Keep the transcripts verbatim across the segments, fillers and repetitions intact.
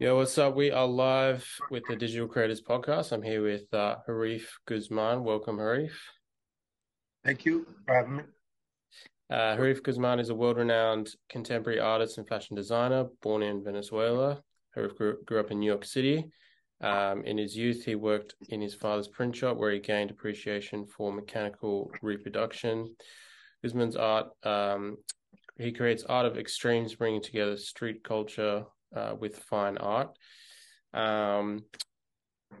Yo, what's up? We are live with the Digital Creators Podcast. I'm here with uh, Harif Guzman. Welcome, Harif. Thank you for having me. Uh, Harif Guzman is a world-renowned contemporary artist and fashion designer born in Venezuela. Harif grew, grew up in New York City. Um, in his youth, he worked in his father's print shop where he gained appreciation for mechanical reproduction. Guzman's art, um, he creates art of extremes, bringing together street culture, Uh, with fine art. Um,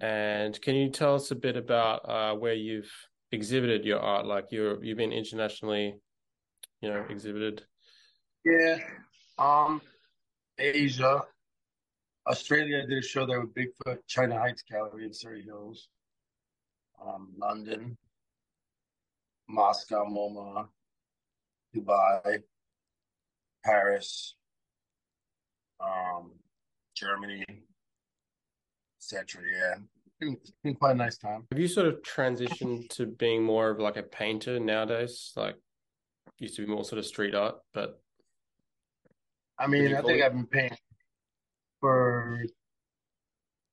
and can you tell us a bit about uh, where you've exhibited your art? Like you're, you've been internationally, you know, exhibited. Yeah. Um, Asia, Australia, I did a show there with Bigfoot China Heights Gallery in Surrey Hills. Um, London, Moscow, MoMA, Dubai, Paris, um Germany, etc. Yeah, it's been quite a nice time. Have you sort of transitioned to being more of like a painter nowadays? Like, used to be more sort of street art, but I mean, I think it? I've been painting for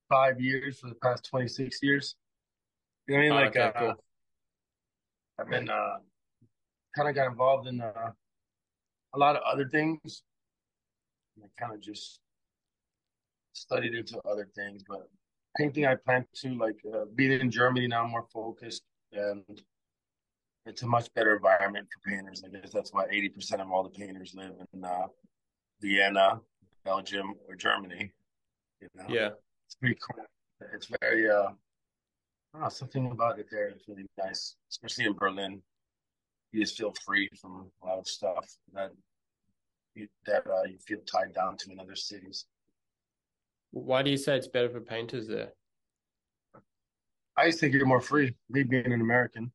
five years for the past twenty-six years. You know what I mean? Oh, like, okay, uh, cool. I've been uh kind of got involved in uh, a lot of other things. I kind of just studied into other things, but painting I plan to, like, uh, being in Germany now, I'm more focused, and it's a much better environment for painters. I guess that's why eighty percent of all the painters live in uh, Vienna, Belgium, or Germany. You know? Yeah. It's pretty cool. It's very, uh, I don't know, something about it there is really nice, especially in Berlin. You just feel free from a lot of stuff that that uh, you feel tied down to in other cities. Why do you say it's better for painters there? I just think you're more free. Me being an American,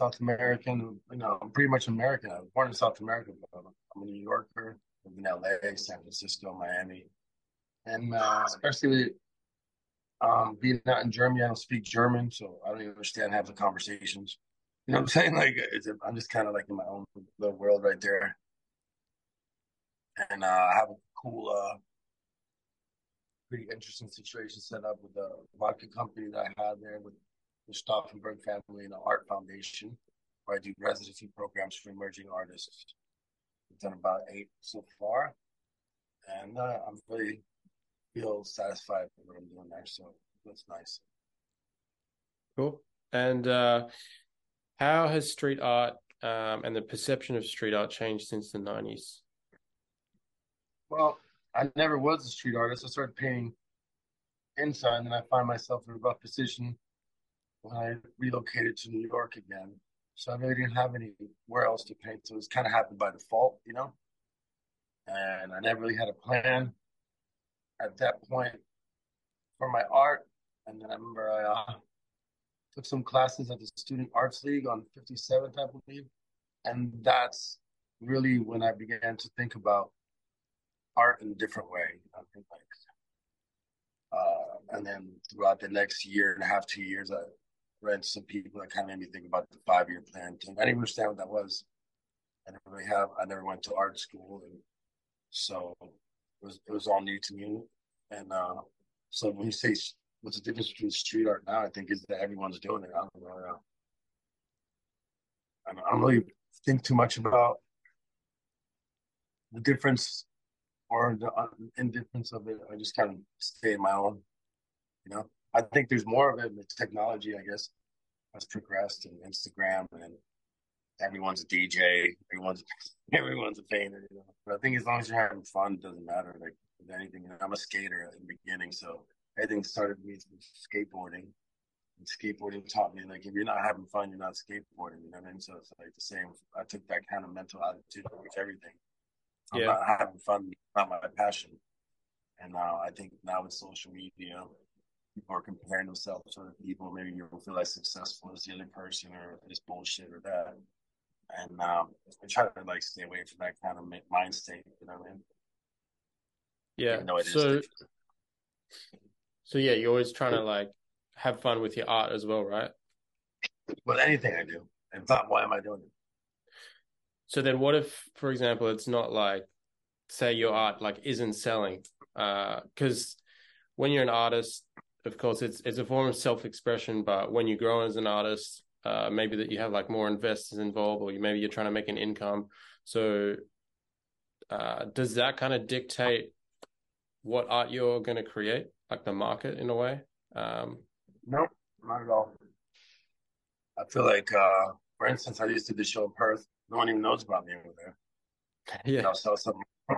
South American, you know, I'm pretty much American. I was born in South America, but I'm a New Yorker. I'm in L A, San Francisco, Miami. And uh, especially um, being out in Germany, I don't speak German, so I don't even understand half the conversations. You know what I'm saying? Like, it's a, I'm just kind of like in my own little world right there. And uh, I have a cool, uh, pretty interesting situation set up with the vodka company that I had there with the Stauffenberg family and the Art Foundation, where I do residency programs for emerging artists. I've done about eight so far, and uh, I really feel satisfied with what I'm doing there, so that's nice. Cool. And uh, how has street art um, and the perception of street art changed since the nineties? Well, I never was a street artist. I started painting inside, and then I find myself in a rough position when I relocated to New York again. So I really didn't have anywhere else to paint. So it's kind of happened by default, you know? And I never really had a plan at that point for my art. And then I remember I uh, took some classes at the Student Arts League on fifty-seventh, I believe. And that's really when I began to think about art in a different way. I think like, uh, and then throughout the next year and a half, two years, I read some people that kind of made me think about the five-year plan thing. I didn't understand what that was. I didn't really have. I never went to art school, and so it was it was all new to me. And uh, so when you say what's the difference between street art now, I think is that everyone's doing it. I don't know. I don't, I don't really think too much about the difference or the indifference of it. I just kind of stay in my own, you know? I think there's more of it with technology, I guess, has progressed, and Instagram, and everyone's a D J, everyone's everyone's a painter, you know? But I think as long as you're having fun, it doesn't matter, like, with anything. I'm a skater in the beginning, so everything started with me skateboarding. And skateboarding taught me, like, if you're not having fun, you're not skateboarding, you know what I mean? So it's like the same. I took that kind of mental attitude with everything. I'm yeah. not having fun, not my passion. And now I think now with social media, people are comparing themselves to other people. Maybe you don't feel as successful as the other person, or this bullshit or that. And um, I try to like stay away from that kind of mind state. You know what I mean? Yeah. Even though it so, is so yeah, you're always trying to like have fun with your art as well, right? With anything I do. If not, why am I doing it? So then what if, for example, it's not like, say your art like isn't selling, because uh, when you're an artist, of course, it's it's a form of self-expression. But when you grow as an artist, uh, maybe that you have like more investors involved, or you, maybe you're trying to make an income. So uh, does that kind of dictate what art you're going to create, like the market in a way? Um, no, nope, not at all. I feel like, uh, for instance, I used to do the show in Perth. No one even knows about me over there. Yeah. I'll sell something. I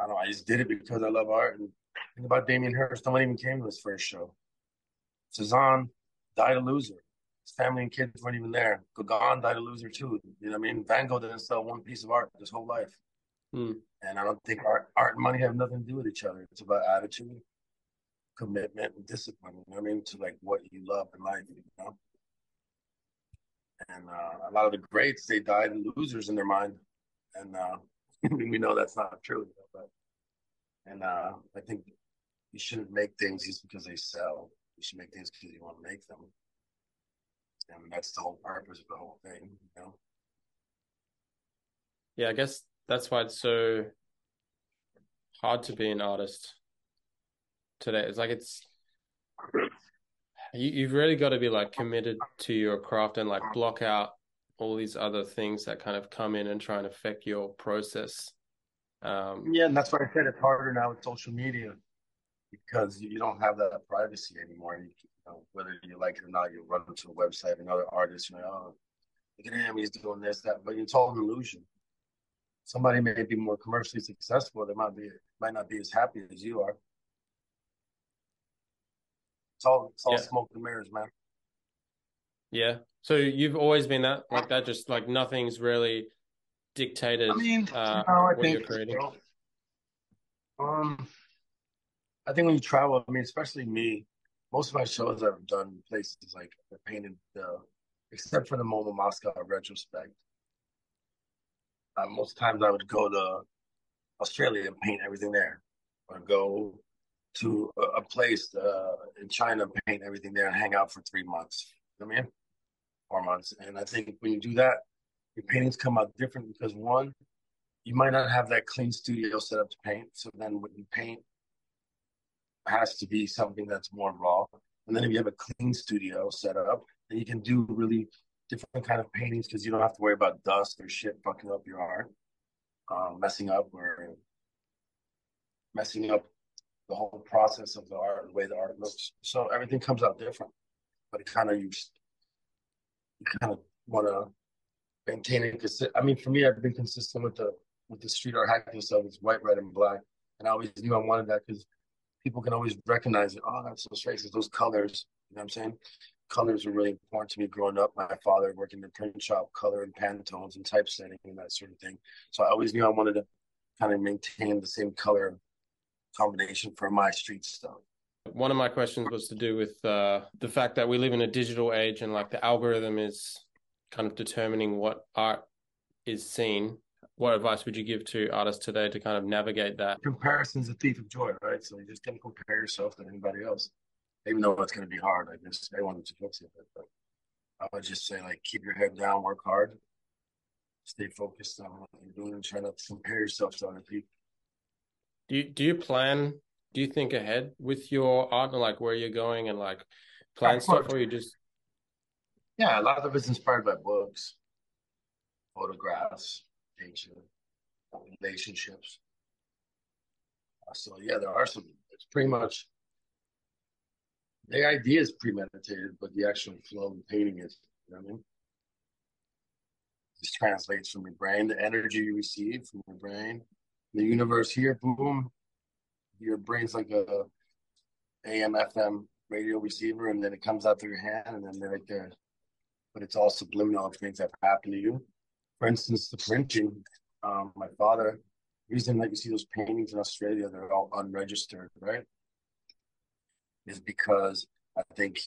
don't know. I just did it because I love art. And think about Damien Hirst. No one even came to his first show. Cezanne died a loser. His family and kids weren't even there. Gauguin died a loser too. You know what I mean? Van Gogh didn't sell one piece of art his whole life. Hmm. And I don't think art, art and money have nothing to do with each other. It's about attitude, commitment, and discipline. You know what I mean? To like what you love in life, you know? And uh, a lot of the greats, they died losers in their mind. And uh, we know that's not true. But, and uh, I think you shouldn't make things just because they sell. You should make things because you want to make them. And that's the whole purpose of the whole thing, you know? Yeah, I guess that's why it's so hard to be an artist today. It's like it's... You, you've really got to be like committed to your craft and like block out all these other things that kind of come in and try and affect your process. Um, yeah, and that's why I said it's harder now with social media, because you don't have that privacy anymore. You, you know, whether you like it or not, you run to a website and other artists, you know, oh, look at him, he's doing this, that, but it's all an illusion. Somebody may be more commercially successful. They might be might not be as happy as you are. It's all, it's all yeah. smoke and mirrors, man. Yeah. So you've always been that, like that, just like nothing's really dictated. I mean, uh, no, I what think, you're creating. You know, um, I think when you travel, I mean, especially me, most of my shows I've done in places like I painted, uh, except for the MoMA Moscow retrospect. Uh, most times I would go to Australia and paint everything there, or go to a place uh, in China, paint everything there and hang out for three months. You know what I mean? Four months. And I think when you do that, your paintings come out different because one, you might not have that clean studio set up to paint. So then when you paint, it has to be something that's more raw. And then if you have a clean studio set up, then you can do really different kind of paintings because you don't have to worry about dust or shit fucking up your art, uh, messing up or messing up the whole process of the art, the way the art looks. So everything comes out different, but it kind of, you, you kind of want to maintain it. I mean, for me, I've been consistent with the with the street art hacking stuff. It's white, red, and black. And I always knew I wanted that because people can always recognize it. Oh, that's those faces, those colors. You know what I'm saying? Colors were really important to me growing up. My father worked in the print shop, color and Pantones and typesetting and that sort of thing. So I always knew I wanted to kind of maintain the same color combination for my street stuff. One of my questions was to do with uh, the fact that we live in a digital age and like the algorithm is kind of determining what art is seen. What advice would you give to artists today to kind of navigate that? Comparison's a thief of joy, right? So you just can't compare yourself to anybody else. Even though it's going to be hard, I just I wanted to fix it. But I would just say, like, keep your head down, work hard, stay focused on what you're doing, and try not to compare yourself to other people. Do you, do you plan, do you think ahead with your art and like where you're going and like plan stuff, or you just? Yeah, a lot of it's inspired by books, photographs, nature, relationships. So yeah, there are some, it's pretty much, the idea is premeditated, but the actual flow of painting is, you know what I mean? This translates from your brain, the energy you receive from your brain. The universe here, boom, your brain's like a A M F M radio receiver, and then it comes out through your hand, and then they're right there. But it's all subliminal things that happen to you. For instance, the printing. Um, my father, the reason that you see those paintings in Australia, they're all unregistered, right? Is because I think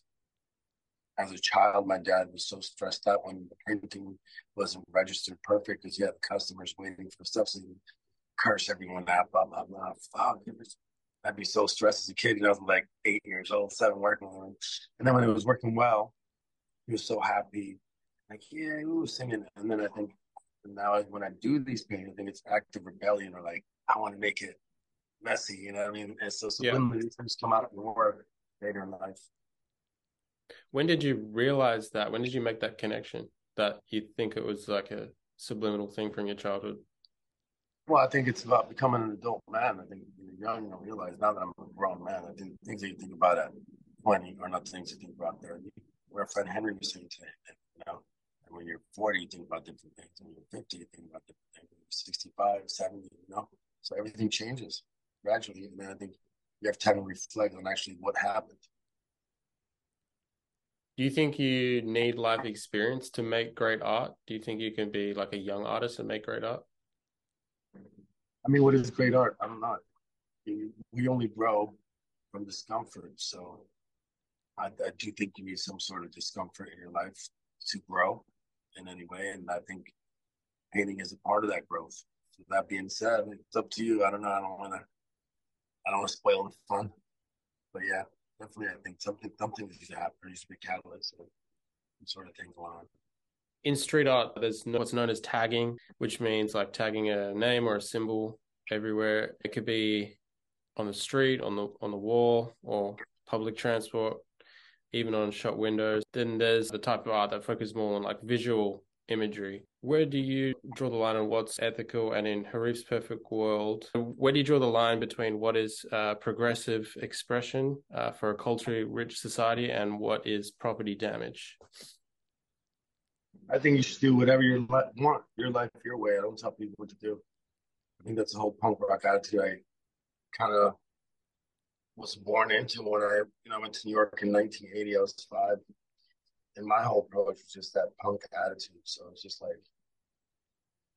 as a child, my dad was so stressed out when the printing wasn't registered perfect because you have customers waiting for stuff. So you curse everyone out, blah, blah, blah. Fuck. I'd be so stressed as a kid. You know, I was like eight years old, seven working. And then when it was working well, he was so happy. Like, yeah, we were singing. And then I think now when I do these things, I think it's active rebellion or like, I want to make it messy, you know what I mean? And so subliminally, yeah. things come out in the work later in life. When did you realize that? When did you make that connection that you think it was like a subliminal thing from your childhood? Well, I think it's about becoming an adult man. I think when you're young, you don't realize. Now that I'm a grown man, I think things that you think about at twenty are not things you think about there. Where Fred Henry was saying today, you know, and when you're forty, you think about different things. When you're fifty, you think about different things. When you're sixty-five, seventy, you know. So everything changes gradually. And then I think you have time to reflect on actually what happened. Do you think you need life experience to make great art? Do you think you can be like a young artist and make great art? I mean, what is great art? I don't know. We only grow from discomfort. So I, I do think you need some sort of discomfort in your life to grow in any way. And I think painting is a part of that growth. So that being said, it's up to you. I don't know. I don't want to, I don't want to spoil the fun, but yeah, definitely. I think something, something needs to happen. There needs to be a catalyst, some sort of thing going on. In street art, there's no, what's known as tagging, which means like tagging a name or a symbol everywhere. It could be on the street, on the on the wall, or public transport, even on shop windows. Then there's the type of art that focuses more on like visual imagery. Where do you draw the line on what's ethical? And in Harif's perfect world, where do you draw the line between what is uh, progressive expression uh, for a culturally rich society and what is property damage? I think you should do whatever you want, your life, your way. I don't tell people what to do. I think that's the whole punk rock attitude I kind of was born into when I, you know, I went to New York in nineteen eighty. I was five, and my whole approach was just that punk attitude. So it's just like,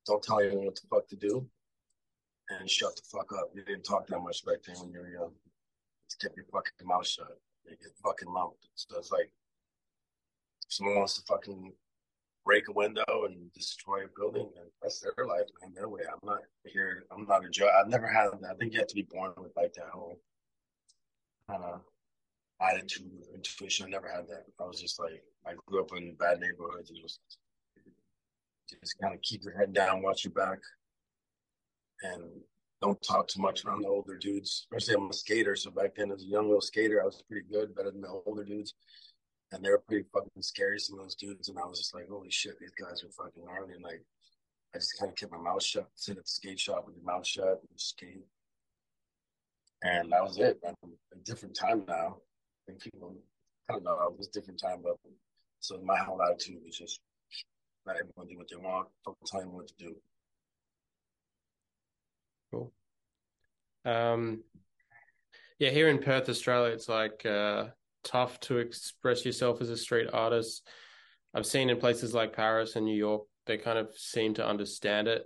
don't tell anyone what the fuck to do, and shut the fuck up. You didn't talk that much back then when you were young. Just keep your fucking mouth shut. You get fucking lumped. So it's like, if someone wants to fucking break a window and destroy a building, and that's their life, man, their way. I'm not here. I'm not a judge. I've never had that. I think you have to be born with like that whole kind of attitude, intuition. I never had that. I was just like, I grew up in bad neighborhoods, and it was just kind of keep your head down, watch your back, and don't talk too much around the older dudes. Especially I'm a skater, so back then as a young little skater, I was pretty good, better than the older dudes. And they were pretty fucking scary, some of those dudes. And I was just like, holy shit, these guys are fucking gnarly. And like, I just kind of kept my mouth shut, sit at the skate shop with my mouth shut and skate. And that was it. I'm a different time now. And people, I don't know, it was a different time. But so my whole attitude was just let everyone do what they want. Don't tell them what to do. Cool. Um, yeah, here in Perth, Australia, it's like, uh, tough to express yourself as a street artist. I've seen in places like Paris and New York, they kind of seem to understand it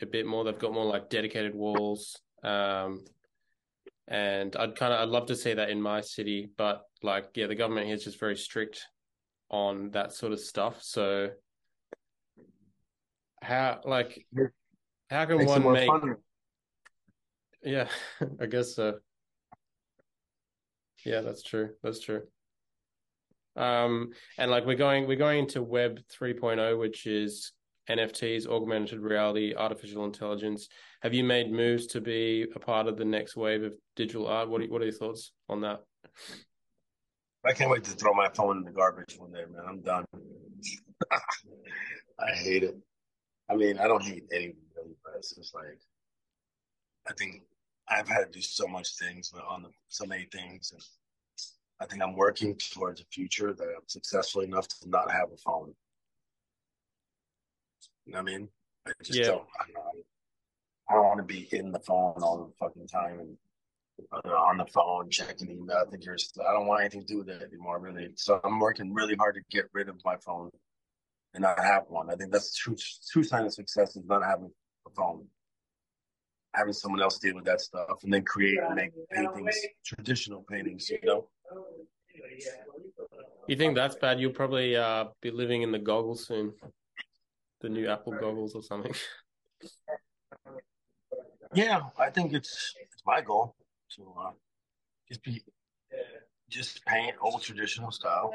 a bit more. They've got more like dedicated walls. Um, and I'd kind of, I'd love to see that in my city, but like, yeah, the government here is just very strict on that sort of stuff. So how, like, how can Makes one make, fun. yeah, I guess so. Yeah, that's true. That's true. Um, and like we're going, we're going into Web three point oh, which is N F Ts, augmented reality, artificial intelligence. Have you made moves to be a part of the next wave of digital art? What are, what are your thoughts on that? I can't wait to throw my phone in the garbage one day, man. I'm done. I hate it. I mean, I don't hate anything, but it's just like, I think I've had to do so much things on the, so many things. And I think I'm working towards a future that I'm successful enough to not have a phone. You know what I mean? I just yeah. don't, I don't, I don't want to be in the phone all the fucking time and uh, on the phone, checking email. I think you're, I don't want anything to do with it anymore, really. So I'm working really hard to get rid of my phone and not have one. I think that's true, true sign of success is not having a phone. Having someone else deal with that stuff and then create and make paintings, traditional paintings, you know? You think that's bad? You'll probably uh, be living in the goggles soon. The new Apple goggles or something. Yeah, I think it's, it's my goal to uh, just be, just paint old traditional style.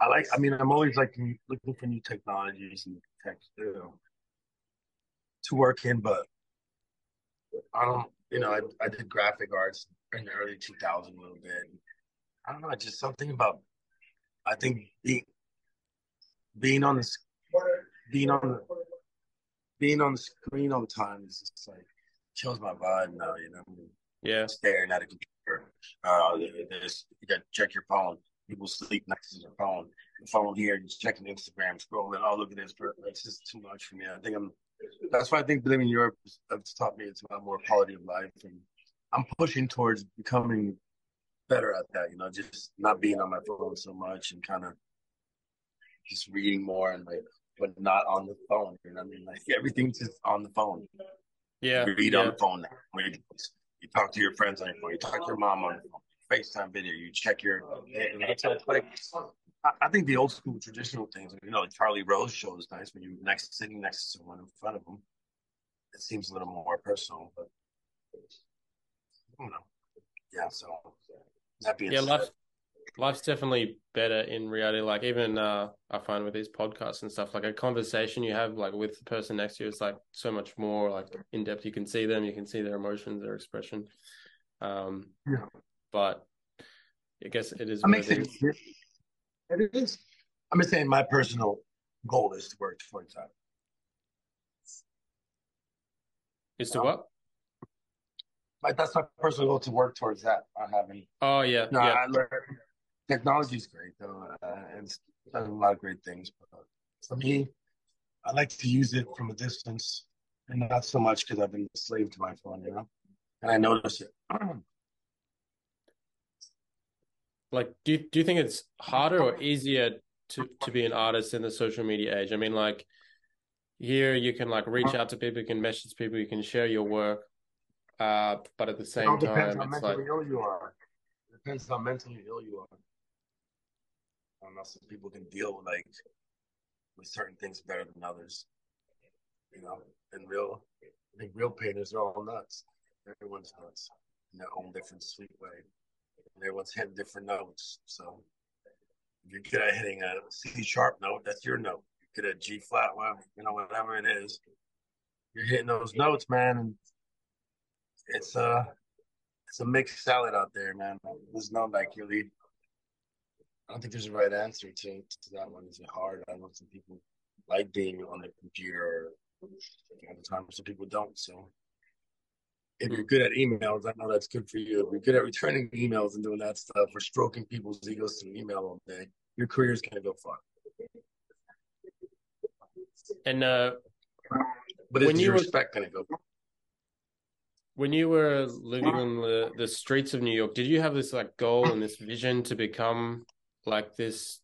I like, I mean, I'm always like looking for new technologies and tech, you know, to work in, but I don't you know, I, I did graphic arts in the early two thousands a little bit. I don't know, just something about, I think being being on the being on the, being on the screen all the time is just like kills my vibe now. You know, yeah, staring at a computer. Uh, there's, you got to check your phone. People sleep next to their phone. The phone here, just checking Instagram, scrolling. Oh, look at this. It's just too much for me. I think I'm. That's why I think living in Europe has taught me it's about more quality of life, and I'm pushing towards becoming better at that. You know, just not being on my phone so much and kind of just reading more and like, but not on the phone. You know what I mean? Like everything's just on the phone. Yeah. You read yeah. on the phone now. You talk to your friends on your phone. You talk to your mom on your phone. FaceTime video. You check your. Like, I think the old school traditional things, you know, Charlie Rose show is nice when you're next sitting next to someone in front of them. It seems a little more personal, but I don't know. Yeah, so that being yeah, said, life's, life's definitely better in reality. Like even uh, I find with these podcasts and stuff, like a conversation you have like with the person next to you is like so much more like in depth. You can see them, you can see their emotions, their expression. Um, yeah. But I guess it is. I mean, it is. It is. I'm just saying my personal goal is to work towards that. Is to um, what? Like that's my personal goal to work towards that. I haven't. Oh yeah. No, yeah. I learned technology's great though. Uh, it's done a lot of great things. But for me, I like to use it from a distance, and not so much because I've been a slave to my phone, you know. And I notice it. Like, do you, do you think it's harder or easier to, to be an artist in the social media age? I mean, like, here you can, like, reach out to people, you can message people, you can share your work, uh, but at the same it time, it's like... It depends how mentally ill you are. It depends how mentally ill you are. I don't know, some people can deal with, like, with certain things better than others, you know? And real, I think real painters are all nuts. Everyone's nuts in their own different sweet way. Everyone's hitting different notes. So if you're good at hitting a C sharp note, that's your note. You're good at G flat, well, you know, whatever it is. You're hitting those notes, man, and it's a it's a mixed salad out there, man. There's no like your lead. I don't think there's a right answer to, to that one. It's hard. I know some people like being on the computer or all the time. Some people don't, so if you're good at emails, I know that's good for you. If you're good at returning emails and doing that stuff or stroking people's egos through email all day, your career's going to go far. And, uh, but when is your respect going to go far? When you were living on the, the streets of New York, did you have this like goal and this vision to become like this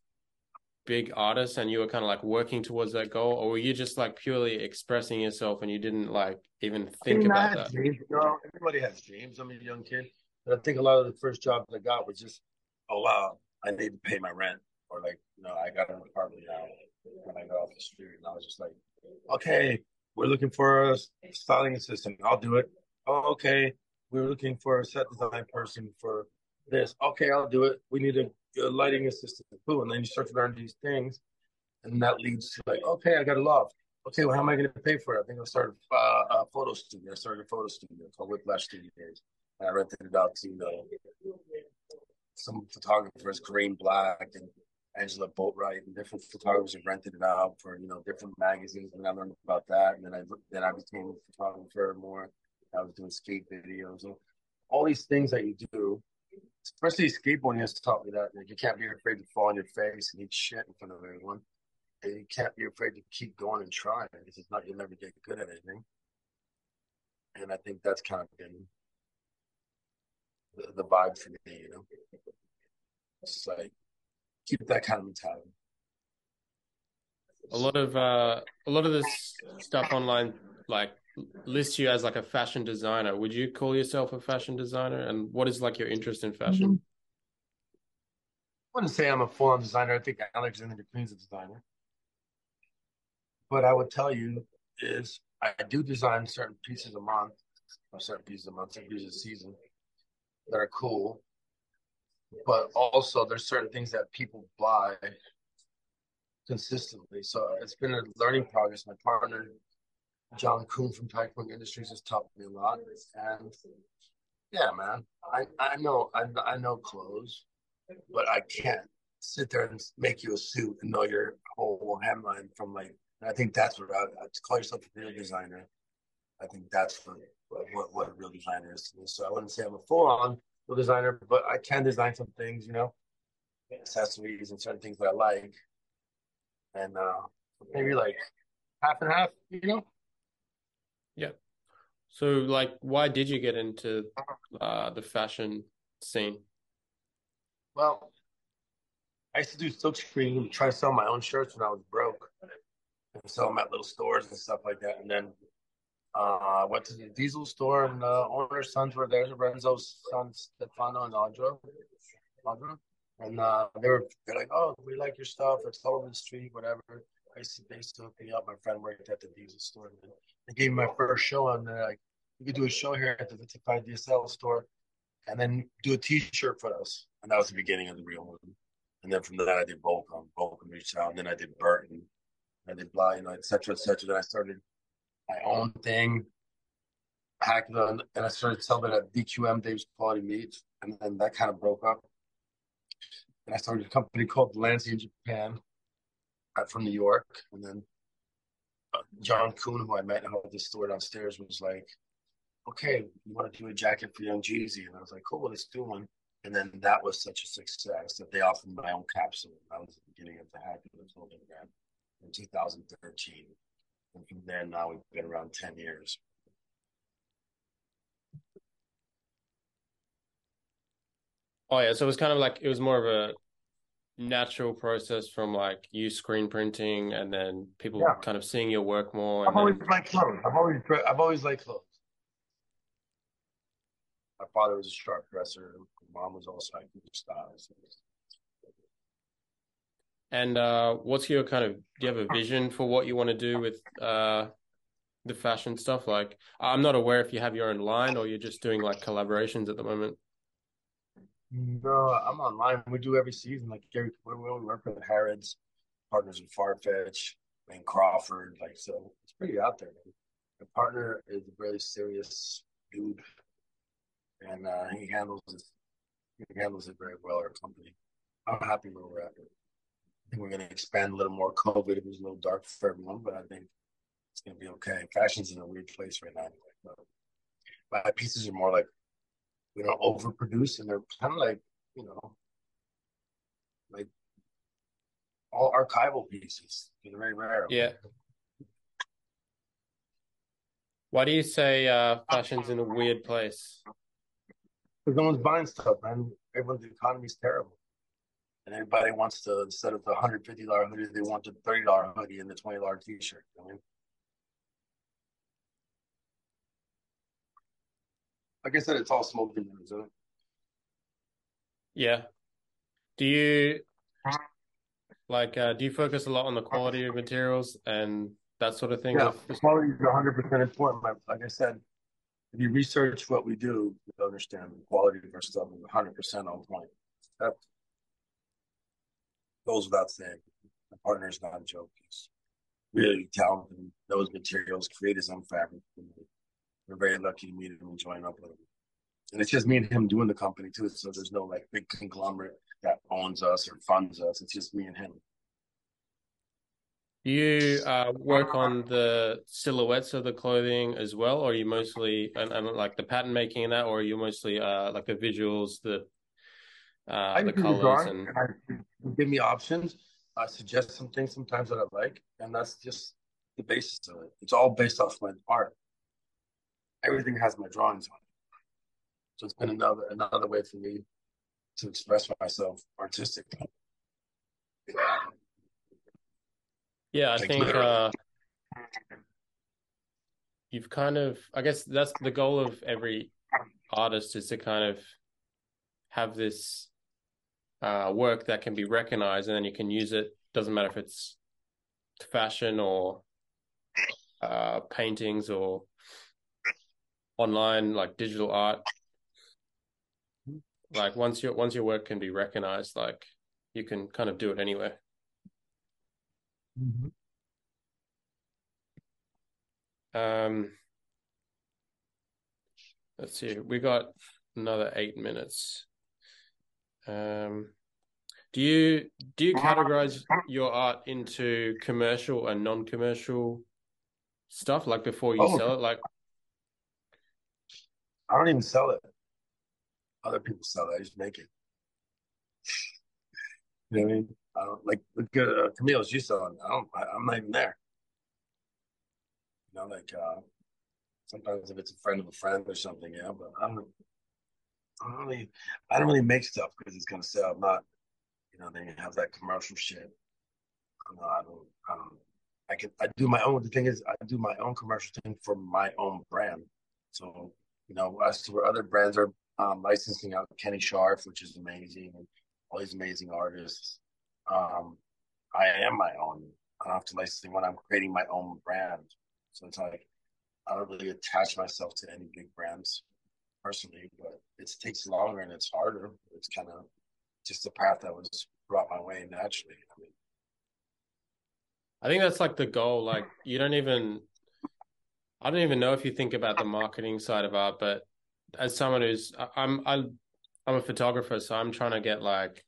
big artist and you were kind of like working towards that goal, or were you just like purely expressing yourself and you didn't like even think about that? Dreams, you know, everybody has dreams. I'm a young kid, but I think a lot of the first jobs I got was just, oh wow, I need to pay my rent, or like, you know, I got an apartment now when I got off the street, and I was just like, okay, we're looking for a styling assistant, I'll do it. Oh, okay, we're looking for a set design person for this. Okay, I'll do it. We need a lighting assistant, boom, and then you start to learn these things, and that leads to like, okay, I got a loft. Okay, well, how am I going to pay for it? I think I started uh, a photo studio. I started a photo studio called Whiplash Studios, and I rented it out to, you know, some photographers, Kareem Black and Angela Boatwright, and different photographers who rented it out for, you know, different magazines, and I learned about that, and then I then I became a photographer more. I was doing skate videos, and all these things that you do. Especially skateboarding has taught me that, like, you can't be afraid to fall on your face and eat shit in front of everyone. And you can't be afraid to keep going and trying. Because it's not, you'll never get good at anything. And I think that's kind of been the, the vibe for me, you know? It's like, keep that kind of mentality. A lot of, uh, a lot of this stuff online, like, list you as like a fashion designer. Would you call yourself a fashion designer, and what is like your interest in fashion? I wouldn't say I'm a full-on designer. I think Alexander McQueen's a designer, but I would tell you is I do design certain pieces a month or certain pieces a month certain pieces a season that are cool, but also there's certain things that people buy consistently. So it's been a learning progress. My partner John Kuhn from Taekwondo Industries has taught me a lot. And yeah, man, I, I know I, I know clothes, but I can't sit there and make you a suit and know your whole hemline from like. I think that's what I, I call yourself a real designer. I think that's what what, what a real designer is to me. So I wouldn't say I'm a full on real designer, but I can design some things, you know, accessories and certain things that I like, and uh, maybe like half and half, you know. Yeah. So, like, why did you get into uh, the fashion scene? Well, I used to do silkscreen and try to sell my own shirts when I was broke. And sell them at little stores and stuff like that. And then uh, I went to the Diesel store, and the uh, owner's sons were there, Lorenzo's sons, Stefano and Audra. Audra. And uh, they were they're like, oh, we like your stuff. It's all over the street, whatever. I used to, they used to hook me up. My friend worked at the Diesel store. And they gave me my first show, and they're like, you could do a show here at the fifty-five D S L store and then do a T-shirt for us. And that was the beginning of the real one. And then from that, I did Volcom. Volcom reached out, and then I did Burton. I did blah, you know, et cetera, et cetera. Then I started my own thing, Haculla, and I started selling it at D Q M, Dave's Quality Meats. And then that kind of broke up. And I started a company called Lancy in Japan from New York. And then John Kuhn, who I met at this store downstairs, was like, okay, you want to do a jacket for Young Jeezy? And I was like, cool, let's do one. And then that was such a success that they offered my own capsule. That was the beginning of the Haculla Holding Brand in two thousand thirteen. And from there, now we've been around ten years. Oh, yeah. So it was kind of like, it was more of a natural process from like you screen printing and then people yeah. kind of seeing your work more. And I've always then... liked clothes. I've always, I've always liked clothes. My father was a sharp dresser. My mom was also like stylist. And uh, what's your kind of, do you have a vision for what you want to do with uh, the fashion stuff? Like, I'm not aware if you have your own line or you're just doing like collaborations at the moment. No, I'm online. We do every season. Like, we work with Harrods, partners in Farfetch and Crawford. Like, so it's pretty out there, man. The partner is a really serious dude, and uh, he handles it. He handles it very well. Our company. I'm happy where we're at. I think we're going to expand a little more. COVID, it was a little dark for everyone, but I think it's going to be okay. Fashion's in a weird place right now. Anyway, but my pieces are more like, we don't overproduce, and they're kind of like, you know, like all archival pieces. They're very rare. Yeah. Why do you say uh, fashion's in a weird place? Because no one's buying stuff, man. Everyone's economy's terrible. And everybody wants to, instead of the one hundred fifty dollars hoodie, they want the thirty dollars hoodie and the twenty dollars T-shirt. I mean, like I said, it's all smoking mirrors, isn't it? Yeah. Do you, like, uh, do you focus a lot on the quality of materials and that sort of thing? Yeah, the quality is one hundred percent important. Like I said, if you research what we do, you understand the quality of our stuff is one hundred percent on point. That goes without saying. The partner's not a joke. He's really talented, knows materials, created his own fabric. We're very lucky to meet him and join up with him. And it's just me and him doing the company too. So there's no like big conglomerate that owns us or funds us. It's just me and him. Do you uh, work on the silhouettes of the clothing as well? Or are you mostly, and, and like the pattern making and that, or are you mostly uh, like the visuals, the, uh, I the colors? And... and give me options. I suggest some things sometimes that I like. And that's just the basis of it. It's all based off my art. Everything has my drawings on it. So it's been another another way for me to express myself artistically. Yeah, I like think uh, you've kind of, I guess that's the goal of every artist, is to kind of have this uh, work that can be recognized and then you can use it. Doesn't matter if it's fashion or uh, paintings or online, like digital art. Like once your once your work can be recognized, like you can kind of do it anywhere. Mm-hmm. Um, let's see. We got another eight minutes. Um, do you do you categorize your art into commercial and non-commercial stuff? Like before you oh, sell it, like I don't even sell it. Other people sell it. I just make it. You know what I mean? I don't like look at uh, Camille's. You saw it. I don't. I, I'm not even there. You know, like uh, sometimes if it's a friend of a friend or something, yeah. But I'm, I don't really, I don't really make stuff because it's gonna sell. I'm not, you know, they have that commercial shit. I'm not, I don't. I don't. I can. I do my own. The thing is, I do my own commercial thing for my own brand. So you know, as to where other brands are um, licensing out Kenny Scharf, which is amazing, and all these amazing artists. Um, I am my own. I don't have to license when I'm creating my own brand. So it's like I don't really attach myself to any big brands personally, but it takes longer and it's harder. It's kind of just the path that was brought my way naturally. I mean, I think that's like the goal. Like you don't even, I don't even know if you think about the marketing side of art, but as someone who's, I, I'm, I'm, I'm a photographer, so I'm trying to get like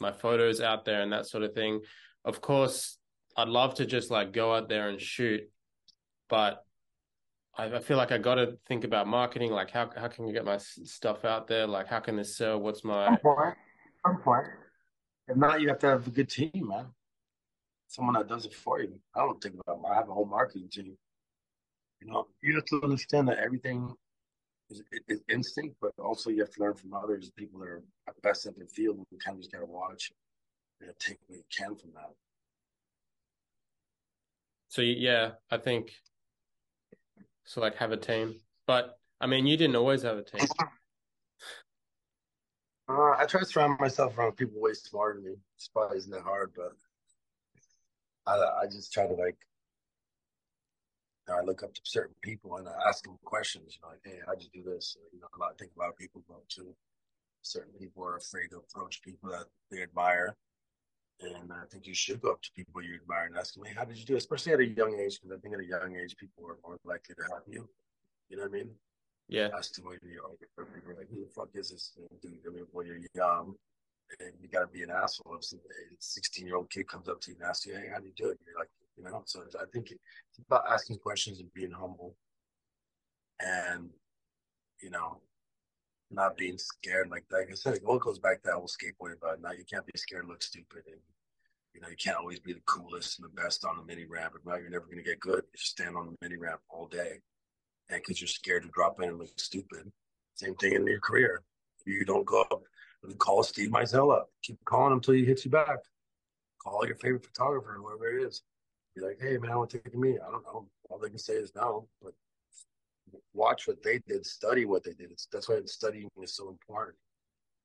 my photos out there and that sort of thing. Of course, I'd love to just like go out there and shoot, but I, I feel like I got to think about marketing. Like how how can you get my stuff out there? Like how can this sell? What's my? I'm for it. I'm for it. If not, you have to have a good team, man. Someone that does it for you. I don't think about. I have a whole marketing team. You know, you have to understand that everything is, is instinct, but also you have to learn from others, people that are best at their field, and you kind of just gotta watch and take what you can from that. So yeah, I think so. Like have a team, but I mean, you didn't always have a team. Uh, I try to surround myself around people way smarter than me. It's probably isn't that hard, but I I just try to like. I look up to certain people and I ask them questions. You know, like, hey, how'd you do this? You know, a lot. I think a lot of people go too. Certain people are afraid to approach people that they admire, and I think you should go up to people you admire and ask them, hey, how did you do it? Especially at a young age, because I think at a young age, people are more likely to help you. You know what I mean? Yeah. Ask them when you're older. People are like, who the fuck is this dude? I mean, when you're young, and you gotta be an asshole. If a sixteen-year-old kid comes up to you and asks you, hey, how do you do it? You're like. You know, so I think it's about asking questions and being humble and, you know, not being scared. Like, like I said, it all goes back to that whole skateboarding about now you can't be scared to look stupid. And, you know, you can't always be the coolest and the best on the mini ramp. Now you're never going to get good. You just stand on the mini ramp all day. And because you're scared to drop in and look stupid. Same thing in your career. You don't go up and call Steve Meisel up. Keep calling him until he hits you back. Call your favorite photographer, whoever it is. Be like, hey, man, I want to take a meeting. I don't know. All they can say is no, but watch what they did. Study what they did. It's, that's why studying is so important.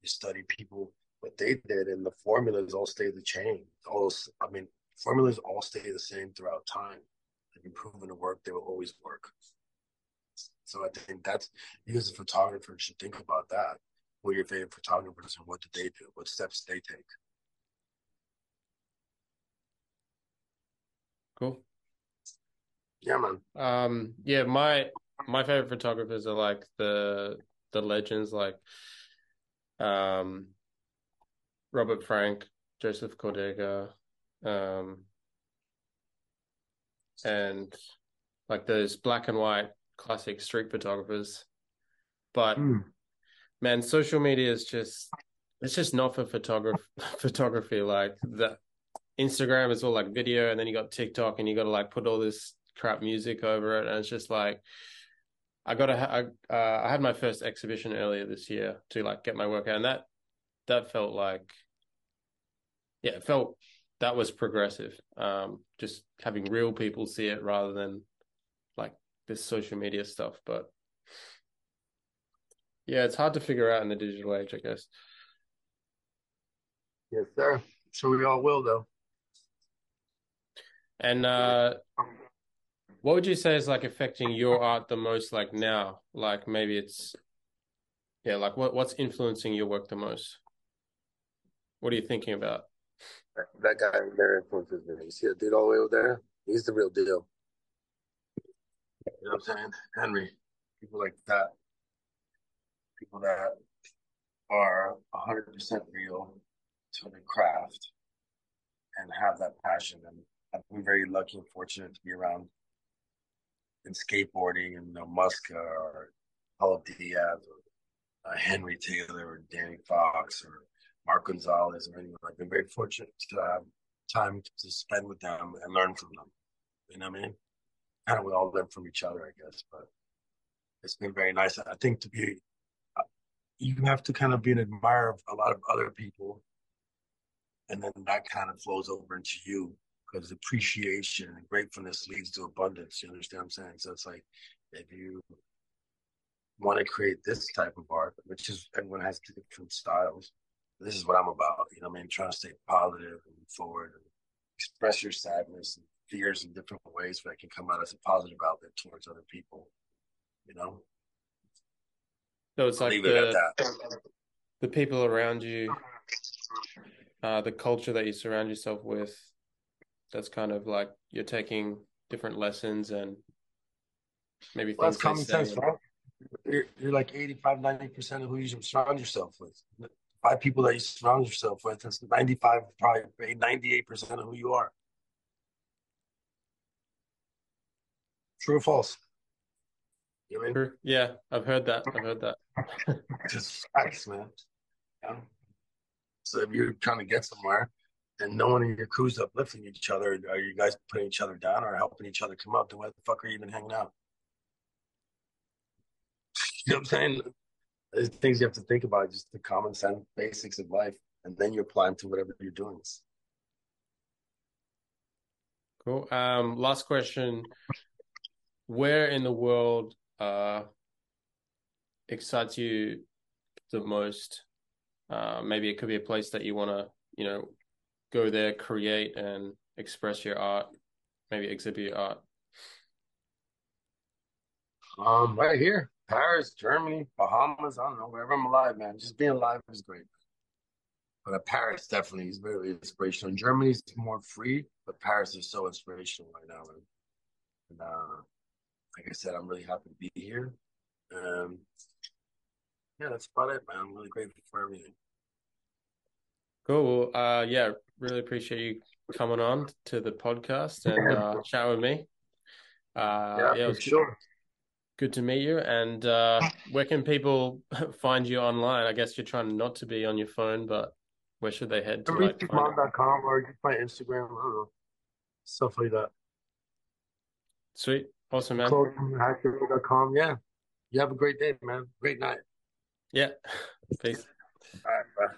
You study people, what they did, and the formulas all stay the same. All those, I mean, formulas all stay the same throughout time. Like improving the work, they will always work. So I think that's, you as a photographer should think about that. Who are your favorite photographers and what did they do? What steps did they take? Cool. Yeah, man. Um, yeah, my my favorite photographers are like the the legends, like um, Robert Frank, Joseph Cordega, um, and like those black and white classic street photographers. But mm. man, social media is just it's just not for photography. Photography like that. Instagram is all like video, and then you got TikTok, and you got to like put all this crap music over it, and it's just like I got to. Ha- I, uh, I had my first exhibition earlier this year to like get my work out, and that that felt like, yeah, it felt that was progressive. Um, just having real people see it rather than like this social media stuff. But yeah, it's hard to figure out in the digital age, I guess. Yes, sir. I'm sure we all will, though. And uh, what would you say is like affecting your art the most, like now? Like maybe it's, yeah, like what, what's influencing your work the most? What are you thinking about? That guy there influences me. You see that dude all the way over there? He's the real deal. You know what I'm saying? Henry, people like that, people that are one hundred percent real to the craft and have that passion. And I've been very lucky and fortunate to be around in skateboarding, and you know, Muska or Paulo Diaz or uh, Henry Taylor or Danny Fox or Mark Gonzalez or anyone. I've been very fortunate to have time to spend with them and learn from them. You know what I mean? Kind of we all learn from each other, I guess, but it's been very nice. I think to be, you have to kind of be an admirer of a lot of other people, and then that kind of flows over into you, because appreciation and gratefulness leads to abundance. You understand what I'm saying? So it's like, if you want to create this type of art, which is, everyone has different styles, this is what I'm about. You know what I mean? Trying to stay positive and forward and express your sadness and fears in different ways, but it can come out as a positive outlet towards other people, you know? So it's I'll like the, the people around you, uh, the culture that you surround yourself with, that's kind of like you're taking different lessons and maybe well, things that's common sense, right? You're, you're like eighty-five, ninety percent of who you surround yourself with. Five people that you surround yourself with, that's ninety-five, probably ninety-eight percent of who you are. True or false? You know what I mean? Yeah, I've heard that. I've heard that. Just facts, man. Yeah. So if you're trying to get somewhere and no one in your crew's uplifting each other, are you guys putting each other down or helping each other come up, then why the fuck are you even hanging out? You know what I'm saying? There's things you have to think about, just the common sense basics of life, and then you apply them to whatever you're doing. Cool. Um, last question. Where in the world uh, excites you the most? Uh, maybe it could be a place that you want to, you know, go there, create and express your art, maybe exhibit your art. Um, right here, Paris, Germany, Bahamas, I don't know, wherever I'm alive, man. Just being alive is great. But uh, Paris definitely is very inspirational. Germany's more free, but Paris is so inspirational right now. Man. And, uh, like I said, I'm really happy to be here. Um, yeah, that's about it, man. I'm really grateful for everything. Cool. Uh, yeah, really appreciate you coming on to the podcast and uh, chat with me. Uh, yeah, yeah, it was for sure. Good to meet you. And uh, where can people find you online? I guess you're trying not to be on your phone, but where should they head to? Like, com or get my Instagram, I don't know, stuff like that. Sweet. Awesome, man. Clothing haculla dot com. Yeah. You have a great day, man. Great night. Yeah. Peace. All right, bye.